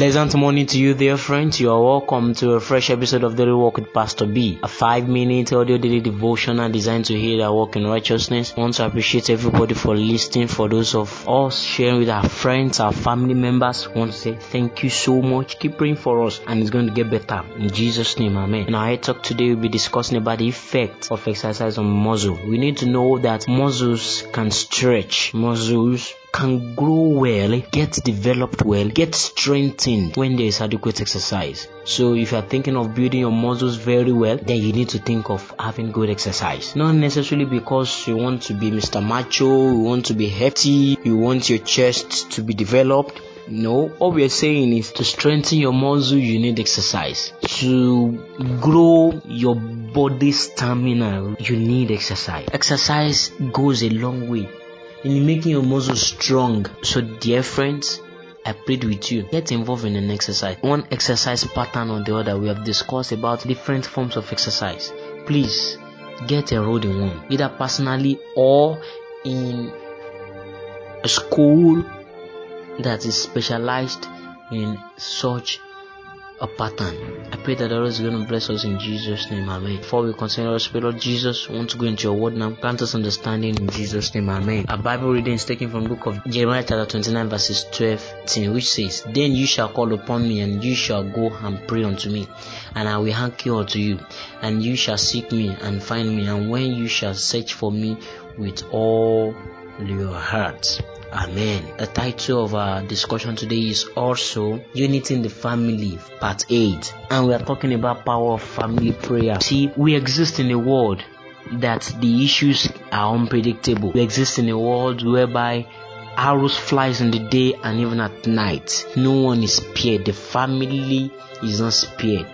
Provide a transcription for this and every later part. Pleasant morning to you, dear friends. You are welcome to a fresh episode of Daily Walk with Pastor B, a 5-minute audio daily devotional designed to heal our walk in righteousness. I want to appreciate everybody for listening. For those of us sharing with our friends, our family members, I want to say thank you so much. Keep praying for us, and it's going to get better in Jesus' name. Amen. In our head talk today, we'll be discussing about the effect of exercise on muscle. We need to know that muscles can stretch, muscles can grow well, get developed well, get strengthened when there is adequate exercise. So if you are thinking of building your muscles very well, then you need to think of having good exercise. Not necessarily because you want to be Mr. Macho, you want to be hefty, you want your chest to be developed. No, all we are saying is to strengthen your muscle, you need exercise. To grow your body stamina, you need exercise. Exercise goes a long way in making your muscles strong. So dear friends, I prayed with you, get involved in an exercise. One exercise pattern or the other, we have discussed about different forms of exercise. Please get enrolled in one, either personally or in a school that is specialized in such a pattern. I pray that the Lord is going to bless us in Jesus' name. Amen. Before we continue, Lord Jesus, we want to go into your word now. Grant us understanding in Jesus' name. Amen. Our Bible reading is taken from the book of Jeremiah chapter 29 verses 12, which says, "Then you shall call upon me, and you shall go and pray unto me, and I will hearken unto you. And you shall seek me and find me, and when you shall search for me with all your heart." Amen. The title of our discussion today is also Unity in the Family, Part 8. And we are talking about power of family prayer. See, we exist in a world that the issues are unpredictable. We exist in a world whereby arrows flies in the day and even at night. No one is spared. The family is not spared.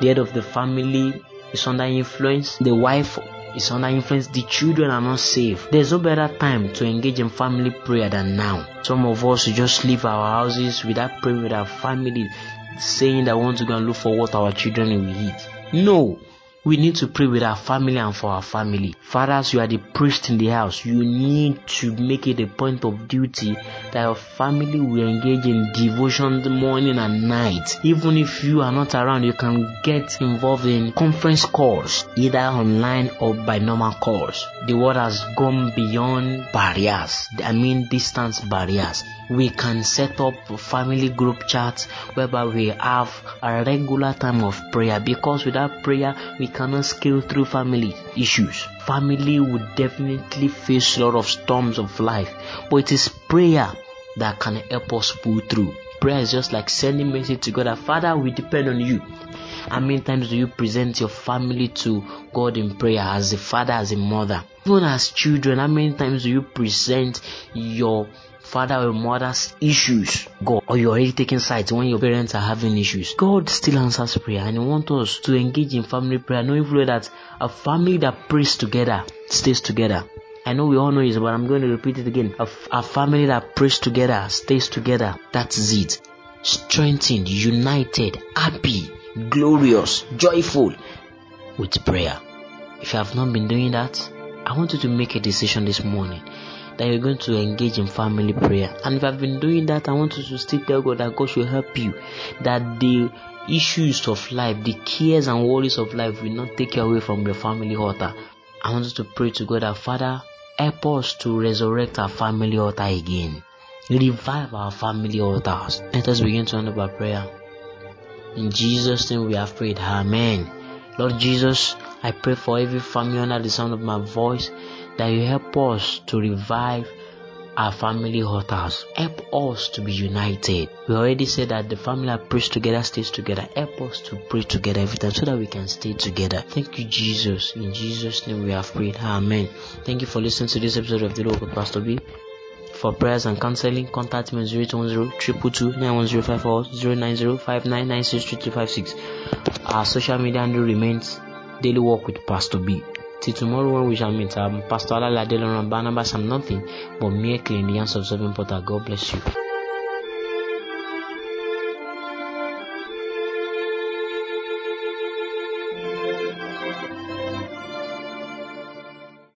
The head of the family is under influence. The wife is under influence. The children are not safe. There's no better time to engage in family prayer than now. Some of us just leave our houses without praying with our family, saying that we want to go and look for what our children will eat. No, we need to pray with our family and for our family. Fathers, you are the priest in the house. You need to make it a point of duty that your family will engage in devotion morning and night. Even if you are not around, you can get involved in conference calls, either online or by normal calls. The world has gone beyond barriers, distance barriers. We can set up family group chats whereby we have a regular time of prayer, because without prayer, we cannot scale through family issues. Family would definitely face a lot of storms of life, but it is prayer that can help us pull through. Prayer is just like sending message to God that, Father, we depend on you. How many times do you present your family to God in prayer, as a father, as a mother? Even as children, how many times do you present your father or mother's issues, God? Or you're already taking sides when your parents are having issues. God still answers prayer, and He wants us to engage in family prayer, knowing fully that a family that prays together stays together. I know we all know this, but I'm going to repeat it again. A family that prays together stays together. That's it. Strengthened, united, happy, glorious, joyful with prayer. If you have not been doing that, I want you to make a decision this morning that you're going to engage in family prayer. And if I've been doing that, I want you to still tell God that God should help you, that the issues of life, the cares and worries of life will not take you away from your family altar. I want you to pray to God that, Father, help us to resurrect our family altar again. Revive our family altars. Let us begin to end up our prayer. In Jesus' name we have prayed. Amen. Lord Jesus, I pray for every family under the sound of my voice, that you help us to revive our family altars. Help us to be united. We already said that the family that prays together stays together. Help us to pray together every time so that we can stay together. Thank you, Jesus. In Jesus' name we have prayed. Amen. Thank you for listening to this episode of The Local Pastor B. For prayers and counseling, contact me on 0810-222-91054, 09059963256. Our social media handle remains Daily Walk with Pastor B. Till tomorrow when we shall meet, Pastor Alala Delon and Barnabas, I'm nothing but merely in the hands of serving potter. God bless you.